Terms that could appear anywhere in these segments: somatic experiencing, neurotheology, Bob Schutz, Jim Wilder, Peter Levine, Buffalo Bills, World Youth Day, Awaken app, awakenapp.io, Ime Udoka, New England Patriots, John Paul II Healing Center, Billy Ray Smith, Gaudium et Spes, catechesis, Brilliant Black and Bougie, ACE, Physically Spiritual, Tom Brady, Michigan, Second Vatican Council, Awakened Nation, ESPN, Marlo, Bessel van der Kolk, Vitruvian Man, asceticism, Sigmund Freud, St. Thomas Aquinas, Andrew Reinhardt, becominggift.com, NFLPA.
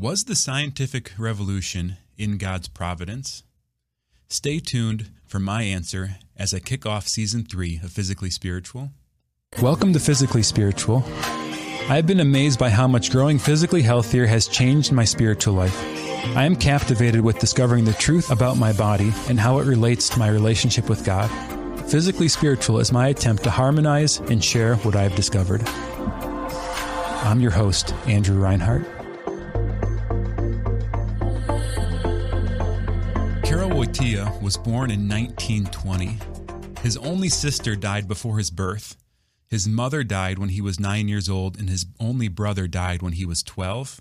Was the scientific revolution in God's providence? Stay tuned for my answer as I kick off Season 3 of Physically Spiritual. Welcome to Physically Spiritual. I have been amazed by how much growing physically healthier has changed my spiritual life. I am captivated with discovering the truth about my body and how it relates to my relationship with God. Physically Spiritual is my attempt to harmonize and share what I have discovered. I'm your host, Andrew Reinhardt. Karol Wojtyla was born in 1920. His only sister died before his birth. His mother died when he was 9 years old, and his only brother died when he was 12.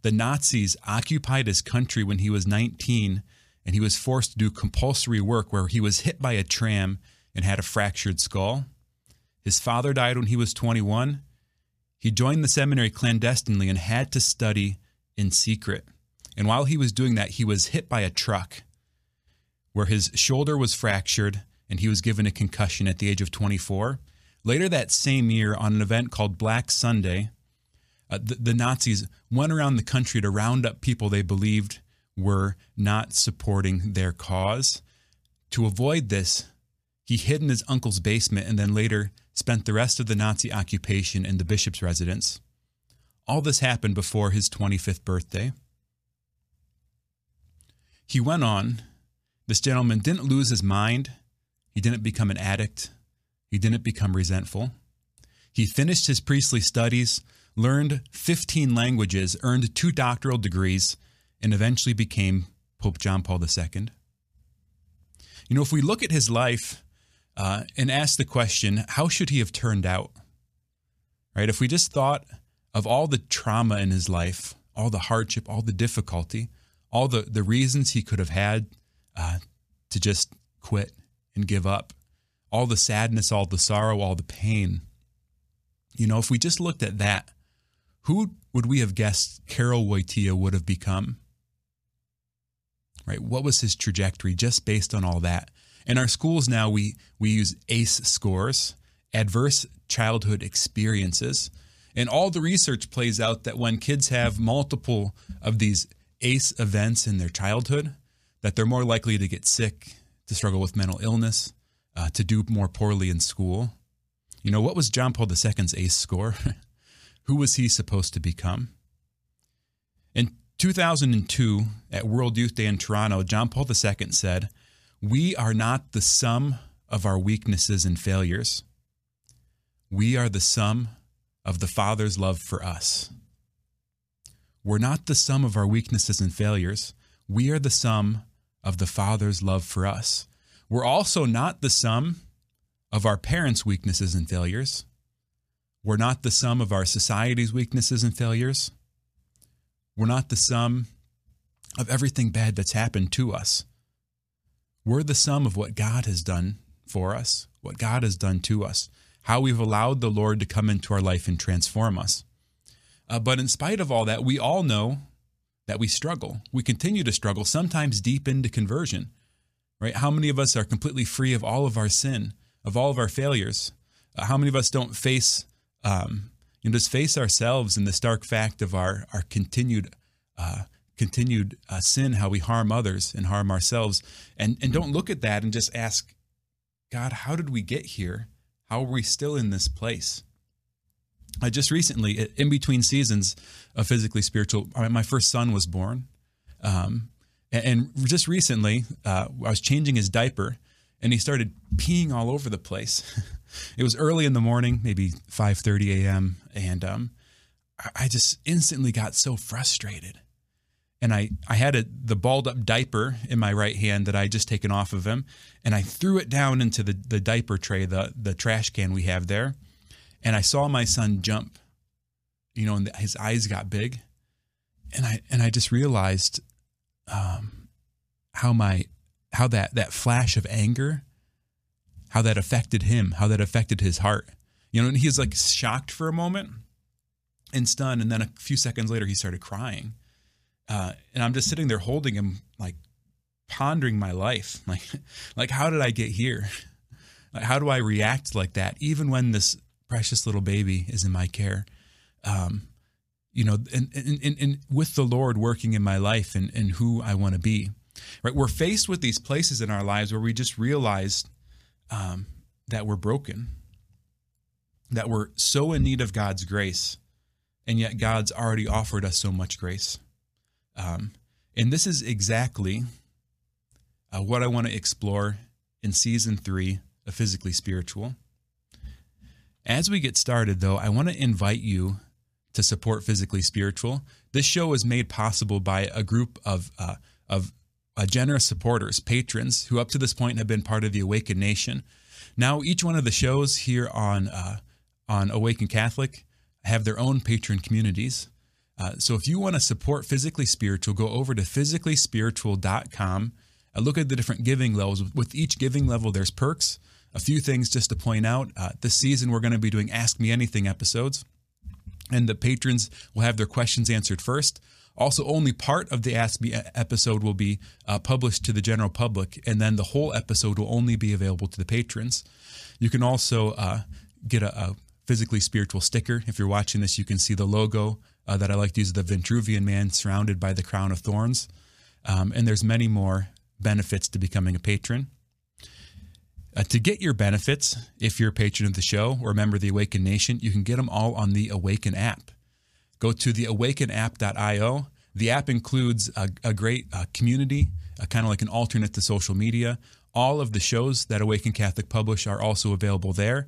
The Nazis occupied his country when he was 19, and he was forced to do compulsory work where he was hit by a tram and had a fractured skull. His father died when he was 21. He joined the seminary clandestinely and had to study in secret. And while he was doing that, he was hit by a truck where his shoulder was fractured and he was given a concussion at the age of 24. Later that same year, on an event called Black Sunday, the Nazis went around the country to round up people they believed were not supporting their cause. To avoid this, he hid in his uncle's basement and then later spent the rest of the Nazi occupation in the bishop's residence. All this happened before his 25th birthday. He went on. This gentleman didn't lose his mind. He didn't become an addict. He didn't become resentful. He finished his priestly studies, learned 15 languages, earned 2 doctoral degrees, and eventually became Pope John Paul II. You know, if we look at his life and ask the question, how should he have turned out? Right? If we just thought of all the trauma in his life, all the hardship, all the difficulty, all the reasons he could have had to just quit and give up, all the sadness, all the sorrow, all the pain. You know, if we just looked at that, who would we have guessed Karol Wojtyla would have become? Right? What was his trajectory just based on all that? In our schools now, we use ACE scores, adverse childhood experiences, and all the research plays out that when kids have multiple of these ACE events in their childhood, that they're more likely to get sick, to struggle with mental illness, to do more poorly in school. You know, what was John Paul II's ACE score? Who was he supposed to become? In 2002, at World Youth Day in Toronto, John Paul II said, "We are not the sum of our weaknesses and failures. We are the sum of the Father's love for us." We're not the sum of our weaknesses and failures. We are the sum of the Father's love for us. We're also not the sum of our parents' weaknesses and failures. We're not the sum of our society's weaknesses and failures. We're not the sum of everything bad that's happened to us. We're the sum of what God has done for us, what God has done to us, how we've allowed the Lord to come into our life and transform us. But in spite of all that, we all know that we struggle. We continue to struggle, sometimes deep into conversion, right? How many of us are completely free of all of our sin, of all of our failures? How many of us don't face just face ourselves in the stark fact of our continued sin, how we harm others and harm ourselves, and don't look at that and just ask, God, how did we get here? How are we still in this place? Just recently, in between seasons of Physically Spiritual, my first son was born. And just recently, I was changing his diaper, and he started peeing all over the place. It was early in the morning, maybe 5:30 a.m., and I just instantly got so frustrated. And I had the balled-up diaper in my right hand that I had just taken off of him, and I threw it down into the diaper tray, the trash can we have there. And I saw my son jump, you know, and his eyes got big. And I just realized how that flash of anger, how that affected him, how that affected his heart. You know, and he was like shocked for a moment and stunned. And then a few seconds later, he started crying. And I'm just sitting there holding him, like pondering my life. Like how did I get here? Like, how do I react like that? Even when this precious little baby is in my care. you know, and with the Lord working in my life and who I want to be, right? We're faced with these places in our lives where we just realize that we're broken, that we're so in need of God's grace, and yet God's already offered us so much grace. And this is exactly what I want to explore in Season 3 of Physically Spiritual. As we get started, though, I want to invite you to support Physically Spiritual. This show is made possible by a group of generous supporters, patrons, who up to this point have been part of the Awakened Nation. Now, each one of the shows here on Awakened Catholic have their own patron communities. So if you want to support Physically Spiritual, go over to physicallyspiritual.com. Look at the different giving levels. With each giving level, there's perks. A few things just to point out. This season, we're going to be doing Ask Me Anything episodes, and the patrons will have their questions answered first. Also, only part of the Ask Me episode will be published to the general public, and then the whole episode will only be available to the patrons. You can also get a Physically Spiritual sticker. If you're watching this, you can see the logo that I like to use, the Vitruvian Man surrounded by the crown of thorns. And there's many more benefits to becoming a patron. To get your benefits, if you're a patron of the show or a member of the Awakened Nation, you can get them all on the Awaken app. Go to the awakenapp.io. The app includes a great community, kind of like an alternate to social media. All of the shows that Awakened Catholic publish are also available there,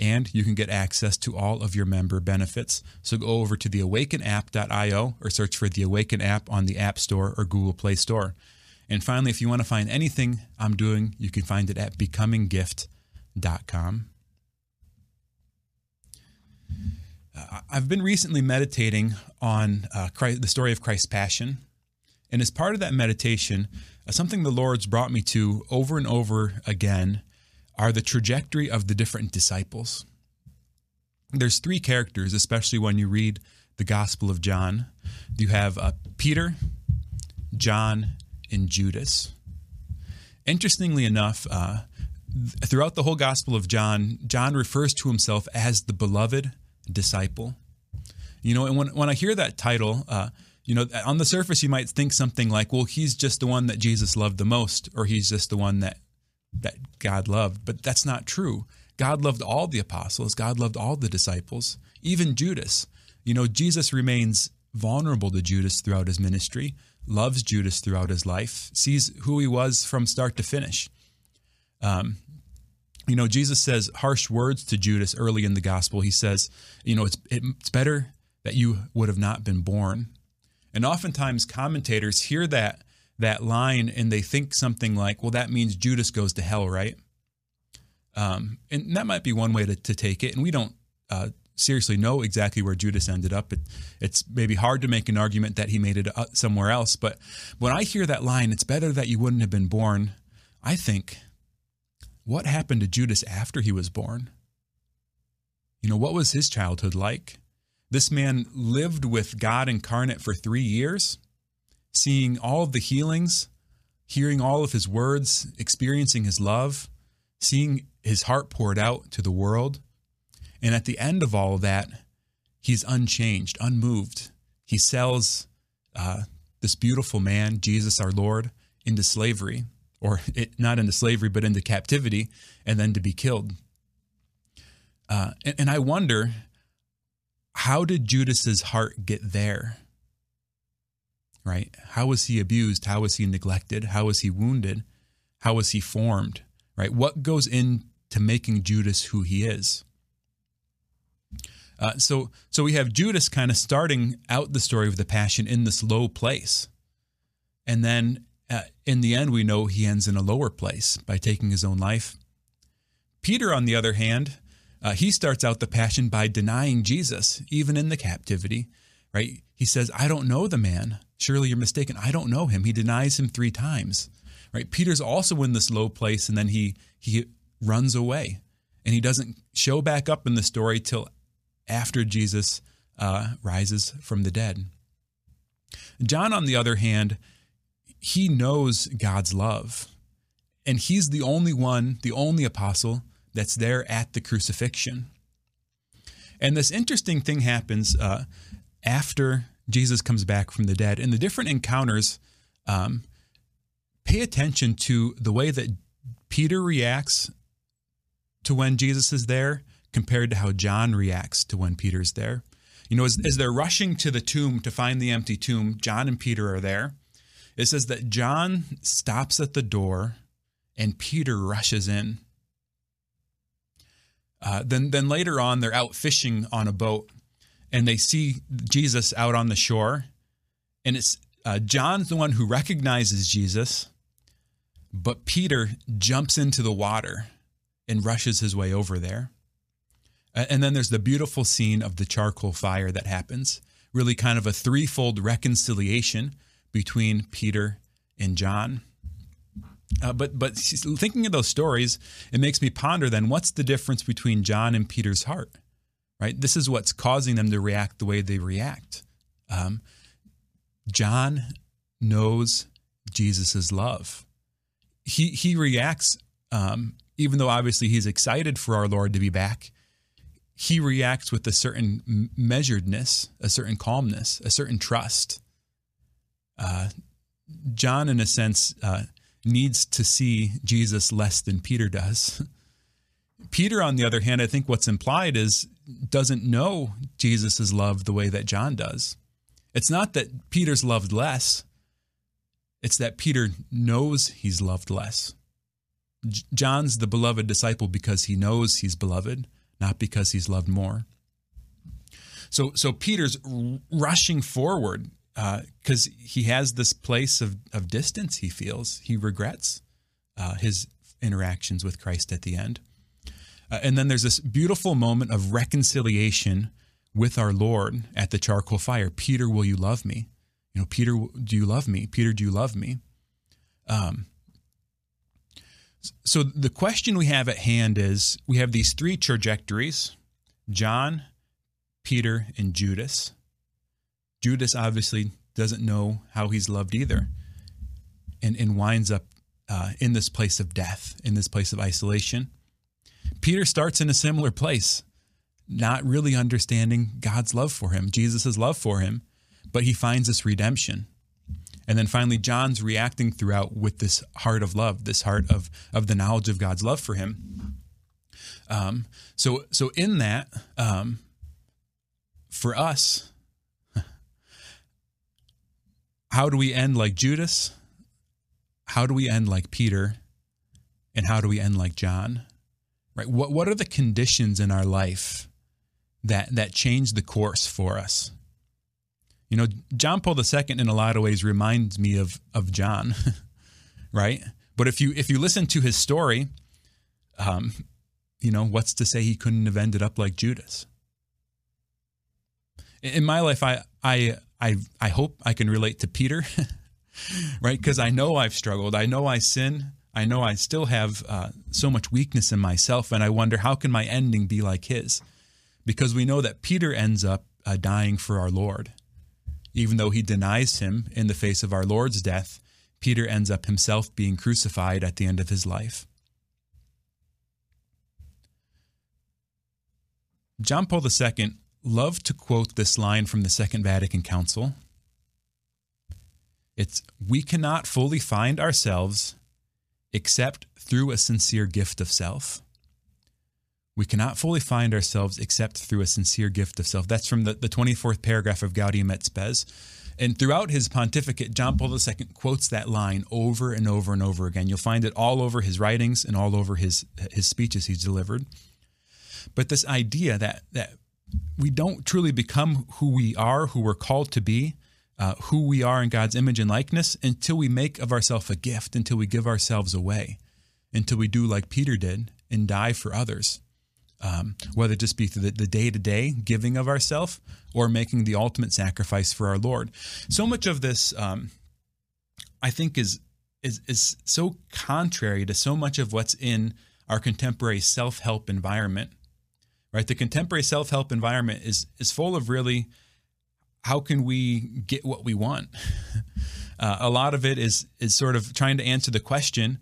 and you can get access to all of your member benefits. So go over to the awakenapp.io or search for the Awaken app on the App Store or Google Play Store. And finally, if you want to find anything I'm doing, you can find it at becominggift.com. I've been recently meditating on the story of Christ's Passion. And as part of that meditation, something the Lord's brought me to over and over again are the trajectory of the different disciples. There's three characters, especially when you read the Gospel of John. You have Peter, John, and Judas. Interestingly enough, throughout the whole Gospel of John, John refers to himself as the beloved disciple. You know, and when I hear that title, you know, on the surface, you might think something like, well, he's just the one that Jesus loved the most, or he's just the one that God loved. But that's not true. God loved all the apostles. God loved all the disciples, even Judas. You know, Jesus remains vulnerable to Judas throughout his ministry, loves Judas throughout his life, sees who he was from start to finish. You know, Jesus says harsh words to Judas early in the gospel. He says, you know, it's better that you would have not been born. And oftentimes commentators hear that line and they think something like, well, that means Judas goes to hell, right? And that might be one way to take it. And we don't seriously know exactly where Judas ended up. It's maybe hard to make an argument that he made it somewhere else. But when I hear that line, it's better that you wouldn't have been born, I think, what happened to Judas after he was born? You know, what was his childhood like? This man lived with God incarnate for 3 years, seeing all of the healings, hearing all of his words, experiencing his love, seeing his heart poured out to the world. And at the end of all of that, he's unchanged, unmoved. He sells this beautiful man, Jesus our Lord, into slavery, not into slavery, but into captivity, and then to be killed. And I wonder, how did Judas's heart get there? Right? How was he abused? How was he neglected? How was he wounded? How was he formed? Right? What goes into making Judas who he is? So we have Judas kind of starting out the story of the Passion in this low place. And then in the end, we know he ends in a lower place by taking his own life. Peter, on the other hand, he starts out the Passion by denying Jesus, even in the captivity, right? He says, I don't know the man. Surely you're mistaken. I don't know him. He denies him 3 times, right? Peter's also in this low place, and then he runs away. And he doesn't show back up in the story till after Jesus rises from the dead. John, on the other hand, he knows God's love, and he's the only one, the only apostle that's there at the crucifixion. And this interesting thing happens after Jesus comes back from the dead. In the different encounters, pay attention to the way that Peter reacts to when Jesus is there compared to how John reacts to when Peter's there. You know, as they're rushing to the tomb to find the empty tomb, John and Peter are there. It says that John stops at the door and Peter rushes in. Then later on, they're out fishing on a boat and they see Jesus out on the shore. And it's John's the one who recognizes Jesus, but Peter jumps into the water and rushes his way over there. And then there's the beautiful scene of the charcoal fire that happens, really kind of a threefold reconciliation between Peter and John. But thinking of those stories, it makes me ponder then, what's the difference between John and Peter's heart, right? This is what's causing them to react the way they react. John knows Jesus's love. He reacts, even though obviously he's excited for our Lord to be back, he reacts with a certain measuredness, a certain calmness, a certain trust. John, in a sense, needs to see Jesus less than Peter does. Peter, on the other hand, I think what's implied is doesn't know Jesus's love the way that John does. It's not that Peter's loved less. It's that Peter knows he's loved less. John's the beloved disciple because he knows he's beloved, not because he's loved more. So Peter's rushing forward because he has this place of distance he feels. He regrets his interactions with Christ at the end. And then there's this beautiful moment of reconciliation with our Lord at the charcoal fire. Peter, will you love me? You know, Peter, do you love me? Peter, do you love me? So the question we have at hand is, we have these three trajectories, John, Peter, and Judas. Judas obviously doesn't know how he's loved either and winds up in this place of death, in this place of isolation. Peter starts in a similar place, not really understanding God's love for him, Jesus' love for him, but he finds this redemption. And then finally, John's reacting throughout with this heart of love, this heart of the knowledge of God's love for him. So in that, for us, how do we end like Judas? How do we end like Peter? And how do we end like John? Right? What are the conditions in our life that change the course for us? You know, John Paul II in a lot of ways reminds me of John, right? But if you listen to his story, you know, what's to say he couldn't have ended up like Judas? In my life, I hope I can relate to Peter, right? Because I know I've struggled. I know I sin. I know I still have so much weakness in myself, and I wonder, how can my ending be like his? Because we know that Peter ends up dying for our Lord. Even though he denies him in the face of our Lord's death, Peter ends up himself being crucified at the end of his life. John Paul II loved to quote this line from the Second Vatican Council. It's, "We cannot fully find ourselves except through a sincere gift of self." We cannot fully find ourselves except through a sincere gift of self. That's from the 24th paragraph of Gaudium et Spes. And throughout his pontificate, John Paul II quotes that line over and over and over again. You'll find it all over his writings and all over his speeches he's delivered. But this idea that we don't truly become who we are, who we're called to be, who we are in God's image and likeness, until we make of ourselves a gift, until we give ourselves away, until we do like Peter did and die for others. Whether it just be through the day-to-day giving of ourself or making the ultimate sacrifice for our Lord. So much of this, I think, is so contrary to so much of what's in our contemporary self-help environment, right? The contemporary self-help environment is full of really, how can we get what we want? A lot of it is sort of trying to answer the question,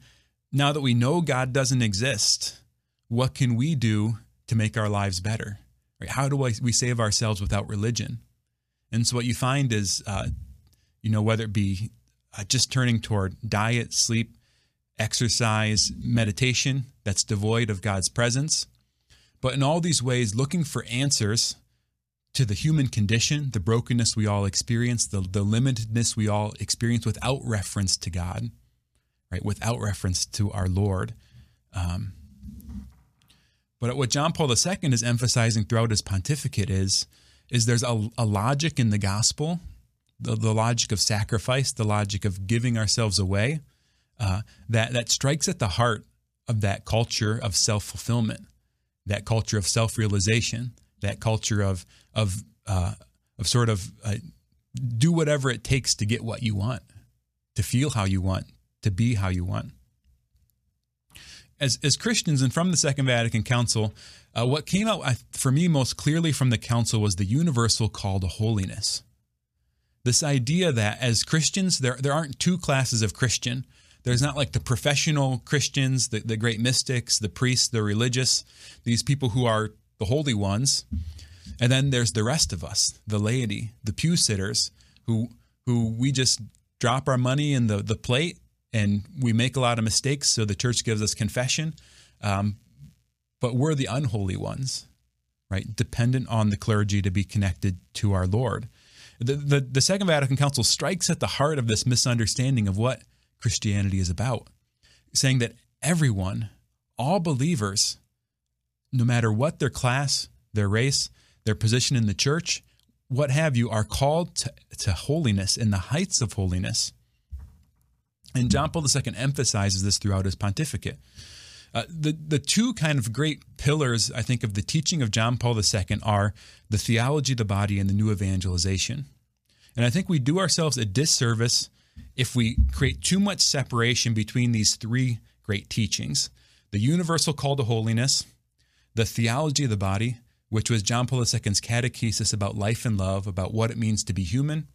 now that we know God doesn't exist, what can we do to make our lives better? Right? How do we save ourselves without religion? And so what you find is, whether it be just turning toward diet, sleep, exercise, meditation that's devoid of God's presence, but in all these ways, looking for answers to the human condition, the brokenness we all experience, the limitedness we all experience without reference to God, right? Without reference to our Lord. But what John Paul II is emphasizing throughout his pontificate is there's a logic in the gospel, the logic of sacrifice, the logic of giving ourselves away, that strikes at the heart of that culture of self-fulfillment, that culture of self-realization, that culture of do whatever it takes to get what you want, to feel how you want, to be how you want. As Christians and from the Second Vatican Council, what came out for me most clearly from the council was the universal call to holiness. This idea that as Christians, there aren't two classes of Christian. There's not like the professional Christians, the great mystics, the priests, the religious, these people who are the holy ones, and then there's the rest of us, the laity, the pew sitters, who we just drop our money in the plate and we make a lot of mistakes, so the church gives us confession, but we're the unholy ones, right? Dependent on the clergy to be connected to our Lord. The Second Vatican Council strikes at the heart of this misunderstanding of what Christianity is about, saying that everyone, all believers, no matter what their class, their race, their position in the church, what have you, are called to holiness and the heights of holiness. And John Paul II emphasizes this throughout his pontificate. The two kind of great pillars, I think, of the teaching of John Paul II are the theology of the body and the new evangelization. And I think we do ourselves a disservice if we create too much separation between these three great teachings: the universal call to holiness, the theology of the body, which was John Paul II's catechesis about life and love, about what it means to be human.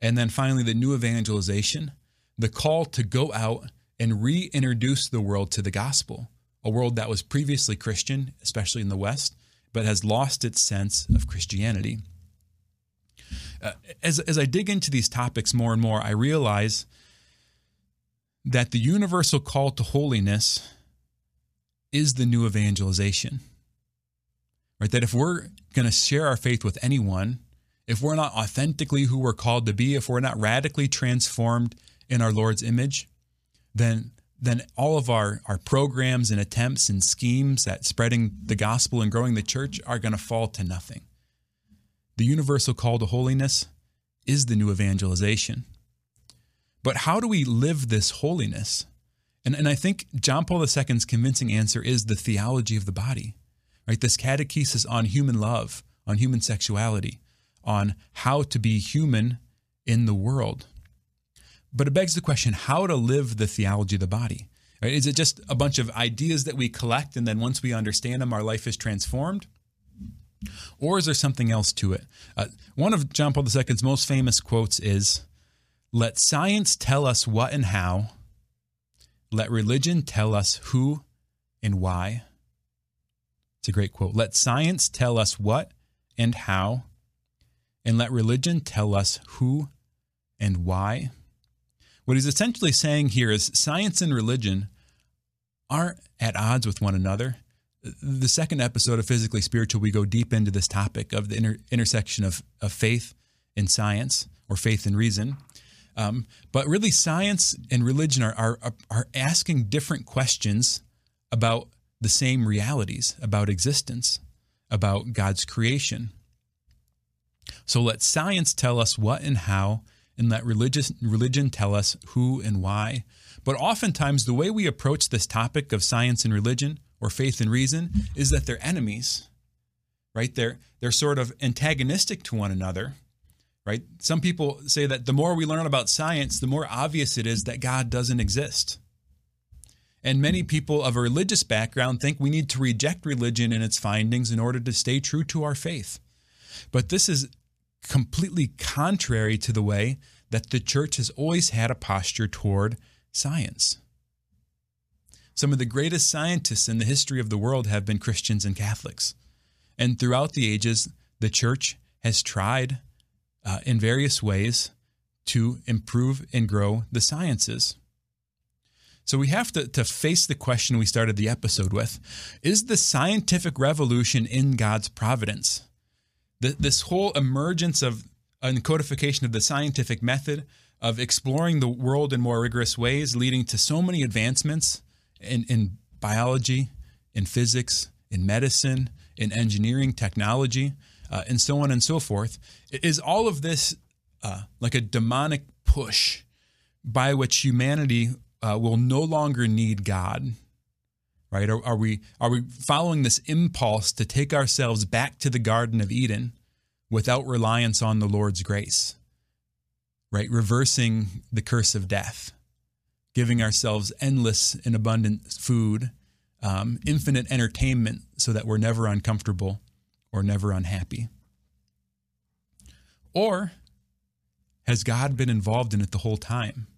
And then finally, the new evangelization, the call to go out and reintroduce the world to the gospel, a world that was previously Christian, especially in the West, but has lost its sense of Christianity. As I dig into these topics more and more, I realize that the universal call to holiness is the new evangelization, right? That if we're going to share our faith with anyone, if we're not authentically who we're called to be, if we're not radically transformed in our Lord's image, then all of our programs and attempts and schemes at spreading the gospel and growing the church are going to fall to nothing. The universal call to holiness is the new evangelization. But how do we live this holiness? And I think John Paul II's convincing answer is the theology of the body, right? This catechesis on human love, on human sexuality, on how to be human in the world. But it begs the question, how to live the theology of the body, right? Is it just a bunch of ideas that we collect, and then once we understand them, our life is transformed? Or is there something else to it? One of John Paul II's most famous quotes is, "Let science tell us what and how. Let religion tell us who and why." It's a great quote. Let science tell us what and how, and let religion tell us who and why. What he's essentially saying here is science and religion aren't at odds with one another. The second episode of Physically Spiritual, we go deep into this topic of the intersection of faith and science, or faith and reason. But really, science and religion are asking different questions about the same realities, about existence, about God's creation. So let science tell us what and how, and let religion tell us who and why. But oftentimes, the way we approach this topic of science and religion, or faith and reason, is that they're enemies, right? They're sort of antagonistic to one another. Right? Some people say that the more we learn about science, the more obvious it is that God doesn't exist. And many people of a religious background think we need to reject religion and its findings in order to stay true to our faith. But this is completely contrary to the way that the church has always had a posture toward science. Some of the greatest scientists in the history of the world have been Christians and Catholics. And throughout the ages, the church has tried in various ways to improve and grow the sciences. So we have to face the question we started the episode with. Is the scientific revolution in God's providence? This whole emergence of and codification of the scientific method of exploring the world in more rigorous ways, leading to so many advancements in biology, in physics, in medicine, in engineering, technology, and so on and so forth. Is all of this like a demonic push by which humanity will no longer need God, right? Are we following this impulse to take ourselves back to the Garden of Eden without reliance on the Lord's grace, right? Reversing the curse of death, giving ourselves endless and abundant food, infinite entertainment so that we're never uncomfortable or never unhappy? Or has God been involved in it the whole time?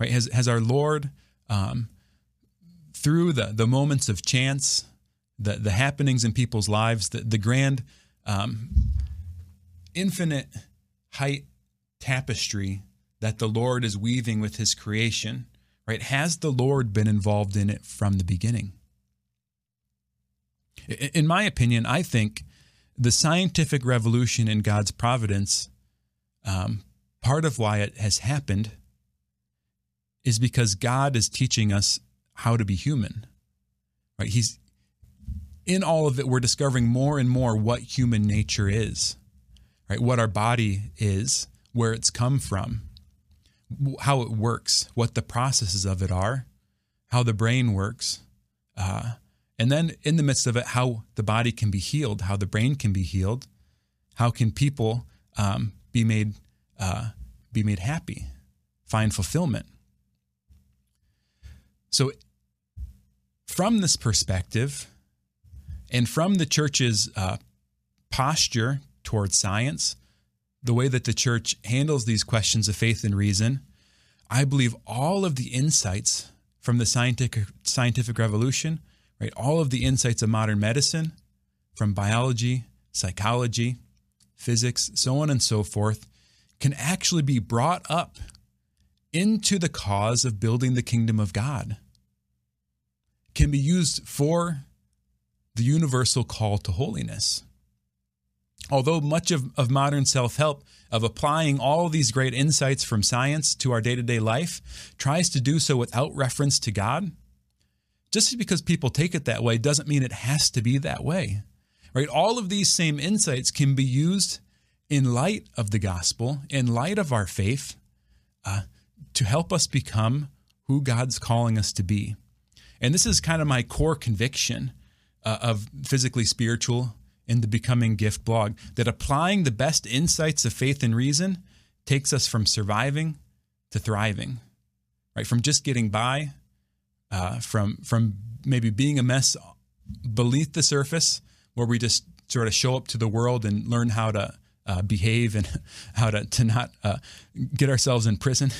Right? Has our Lord, through the moments of chance, the happenings in people's lives, the grand, infinite height tapestry that the Lord is weaving with his creation, right? Has the Lord been involved in it from the beginning? In my opinion, I think the scientific revolution in God's providence, part of why it has happened is because God is teaching us how to be human, right? He's in all of it. We're discovering more and more what human nature is, right? What our body is, where it's come from, how it works, what the processes of it are, how the brain works. And then in the midst of it, how the body can be healed, how the brain can be healed, how can people be made happy, find fulfillment. So from this perspective and from the church's posture towards science, the way that the church handles these questions of faith and reason, I believe all of the insights from the scientific revolution, right? All of the insights of modern medicine, from biology, psychology, physics, so on and so forth, can actually be brought up into the cause of building the kingdom of God, can be used for the universal call to holiness. Although much of modern self-help, of applying all these great insights from science to our day-to-day life, tries to do so without reference to God, just because people take it that way doesn't mean it has to be that way, right? All of these same insights can be used in light of the gospel, in light of our faith, to help us become who God's calling us to be. And this is kind of my core conviction of Physically Spiritual in the Becoming Gift blog, that applying the best insights of faith and reason takes us from surviving to thriving, right? From just getting by, from maybe being a mess beneath the surface where we just sort of show up to the world and learn how to behave and how to not get ourselves in prison,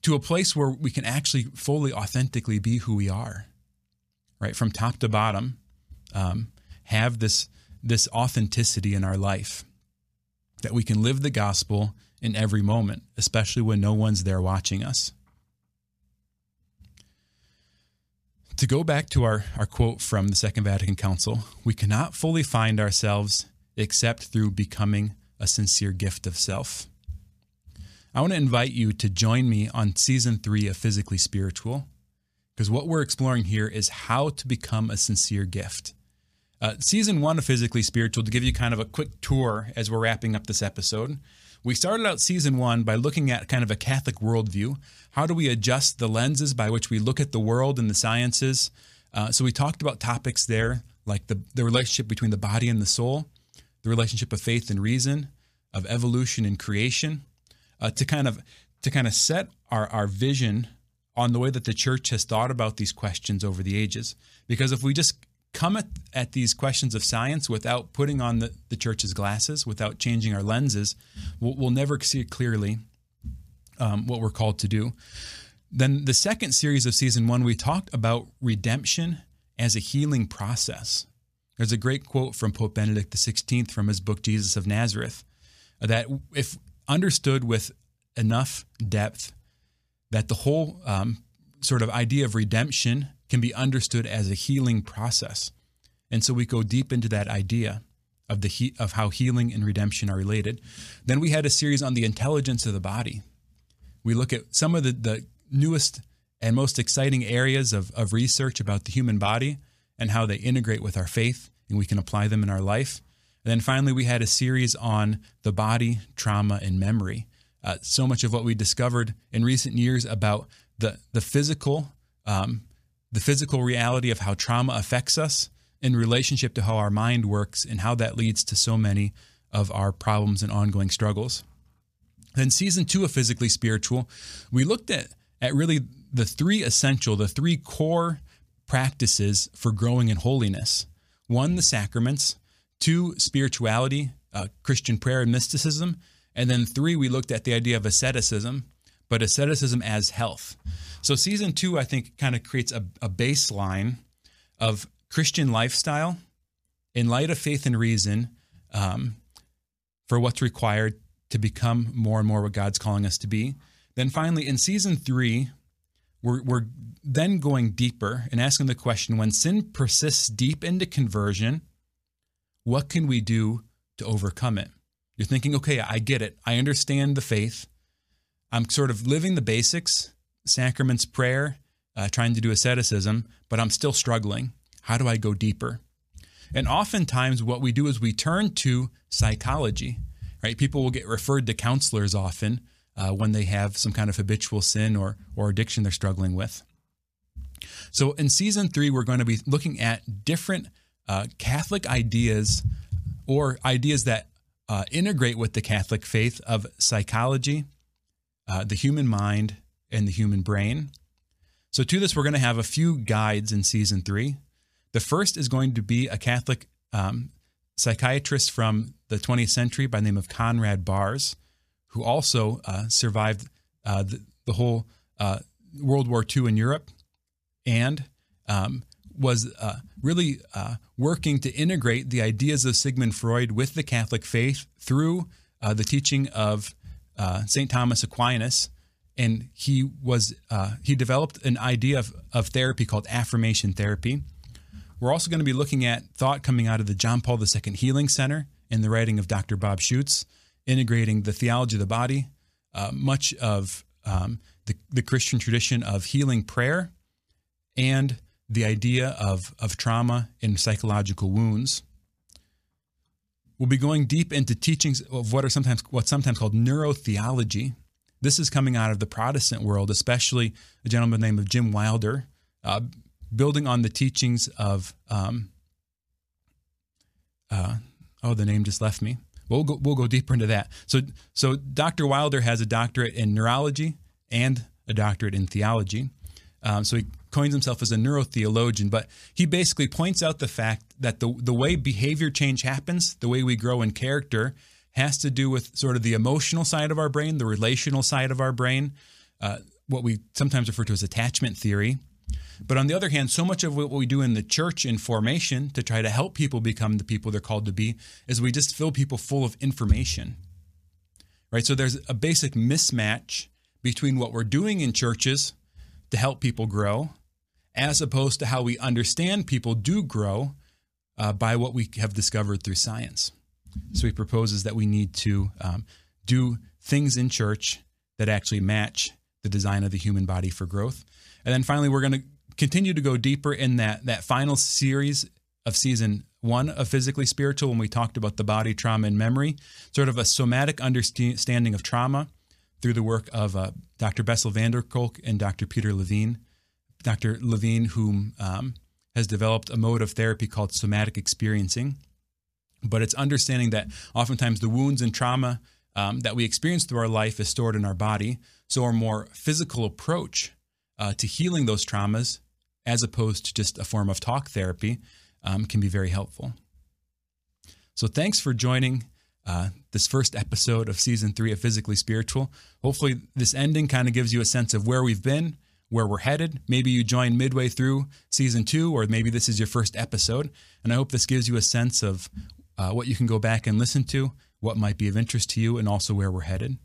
to a place where we can actually fully, authentically be who we are, right? From top to bottom, have this authenticity in our life, that we can live the gospel in every moment, especially when no one's there watching us. To go back to our quote from the Second Vatican Council, we cannot fully find ourselves except through becoming a sincere gift of self. I want to invite you to join me on Season 3 of Physically Spiritual, because what we're exploring here is how to become a sincere gift. Season 1 of Physically Spiritual, to give you kind of a quick tour as we're wrapping up this episode, we started out Season 1 by looking at kind of a Catholic worldview. How do we adjust the lenses by which we look at the world and the sciences? So we talked about topics there, like the relationship between the body and the soul, the relationship of faith and reason, of evolution and creation, to kind of set our vision on the way that the church has thought about these questions over the ages. Because if we just come at these questions of science without putting on the church's glasses, without changing our lenses, we'll never see clearly what we're called to do. Then the second series of Season 1, we talked about redemption as a healing process. There's a great quote from Pope Benedict XVI from his book, Jesus of Nazareth, that if understood with enough depth, that the whole sort of idea of redemption can be understood as a healing process. And so we go deep into that idea of how healing and redemption are related. Then we had a series on the intelligence of the body. We look at some of the newest and most exciting areas of research about the human body and how they integrate with our faith, and we can apply them in our life. And then finally, we had a series on the body, trauma, and memory. So much of what we discovered in recent years about the physical reality of how trauma affects us in relationship to how our mind works and how that leads to so many of our problems and ongoing struggles. Then season 2 of Physically Spiritual, we looked at really the three core practices for growing in holiness. 1, the sacraments. 2, spirituality, Christian prayer and mysticism. And then 3, we looked at the idea of asceticism, but asceticism as health. So season 2, I think, kind of creates a baseline of Christian lifestyle in light of faith and reason for what's required to become more and more what God's calling us to be. Then finally, in season 3, we're then going deeper and asking the question, when sin persists deep into conversion, what can we do to overcome it? You're thinking, okay, I get it. I understand the faith. I'm sort of living the basics, sacraments, prayer, trying to do asceticism, but I'm still struggling. How do I go deeper? And oftentimes what we do is we turn to psychology, right? People will get referred to counselors often when they have some kind of habitual sin or addiction they're struggling with. So in season 3, we're going to be looking at different Catholic ideas or ideas that integrate with the Catholic faith of psychology, the human mind, and the human brain. So to this, we're going to have a few guides in season 3. The first is going to be a Catholic psychiatrist from the 20th century by the name of Conrad Baars, who also survived the whole World War II in Europe and was really working to integrate the ideas of Sigmund Freud with the Catholic faith through the teaching of St. Thomas Aquinas. And he developed an idea of therapy called affirmation therapy. We're also going to be looking at thought coming out of the John Paul II Healing Center and the writing of Dr. Bob Schutz, integrating the theology of the body, much of the Christian tradition of healing prayer, and the idea of trauma and psychological wounds. We'll be going deep into teachings of what's sometimes called neurotheology. This is coming out of the Protestant world, especially a gentleman named Jim Wilder, building on the teachings of the name just left me. We'll go deeper into that. So Dr. Wilder has a doctorate in neurology and a doctorate in theology. So he coins himself as a neurotheologian, but he basically points out the fact that the way behavior change happens, the way we grow in character, has to do with sort of the emotional side of our brain, the relational side of our brain, what we sometimes refer to as attachment theory. But on the other hand, so much of what we do in the church in formation to try to help people become the people they're called to be is we just fill people full of information, right? So there's a basic mismatch between what we're doing in churches to help people grow, as opposed to how we understand people do grow by what we have discovered through science. So he proposes that we need to do things in church that actually match the design of the human body for growth. And then finally, we're going to continue to go deeper in that final series of season 1 of Physically Spiritual, when we talked about the body, trauma, and memory, sort of a somatic understanding of trauma through the work of Dr. Bessel van der Kolk and Dr. Peter Levine. Dr. Levine, whom has developed a mode of therapy called somatic experiencing. But it's understanding that oftentimes the wounds and trauma that we experience through our life is stored in our body. So a more physical approach to healing those traumas, as opposed to just a form of talk therapy, can be very helpful. So thanks for joining this first episode of season 3 of Physically Spiritual. Hopefully this ending kind of gives you a sense of where we've been, where we're headed. Maybe you join midway through season 2, or maybe this is your first episode. And I hope this gives you a sense of what you can go back and listen to, what might be of interest to you, and also where we're headed.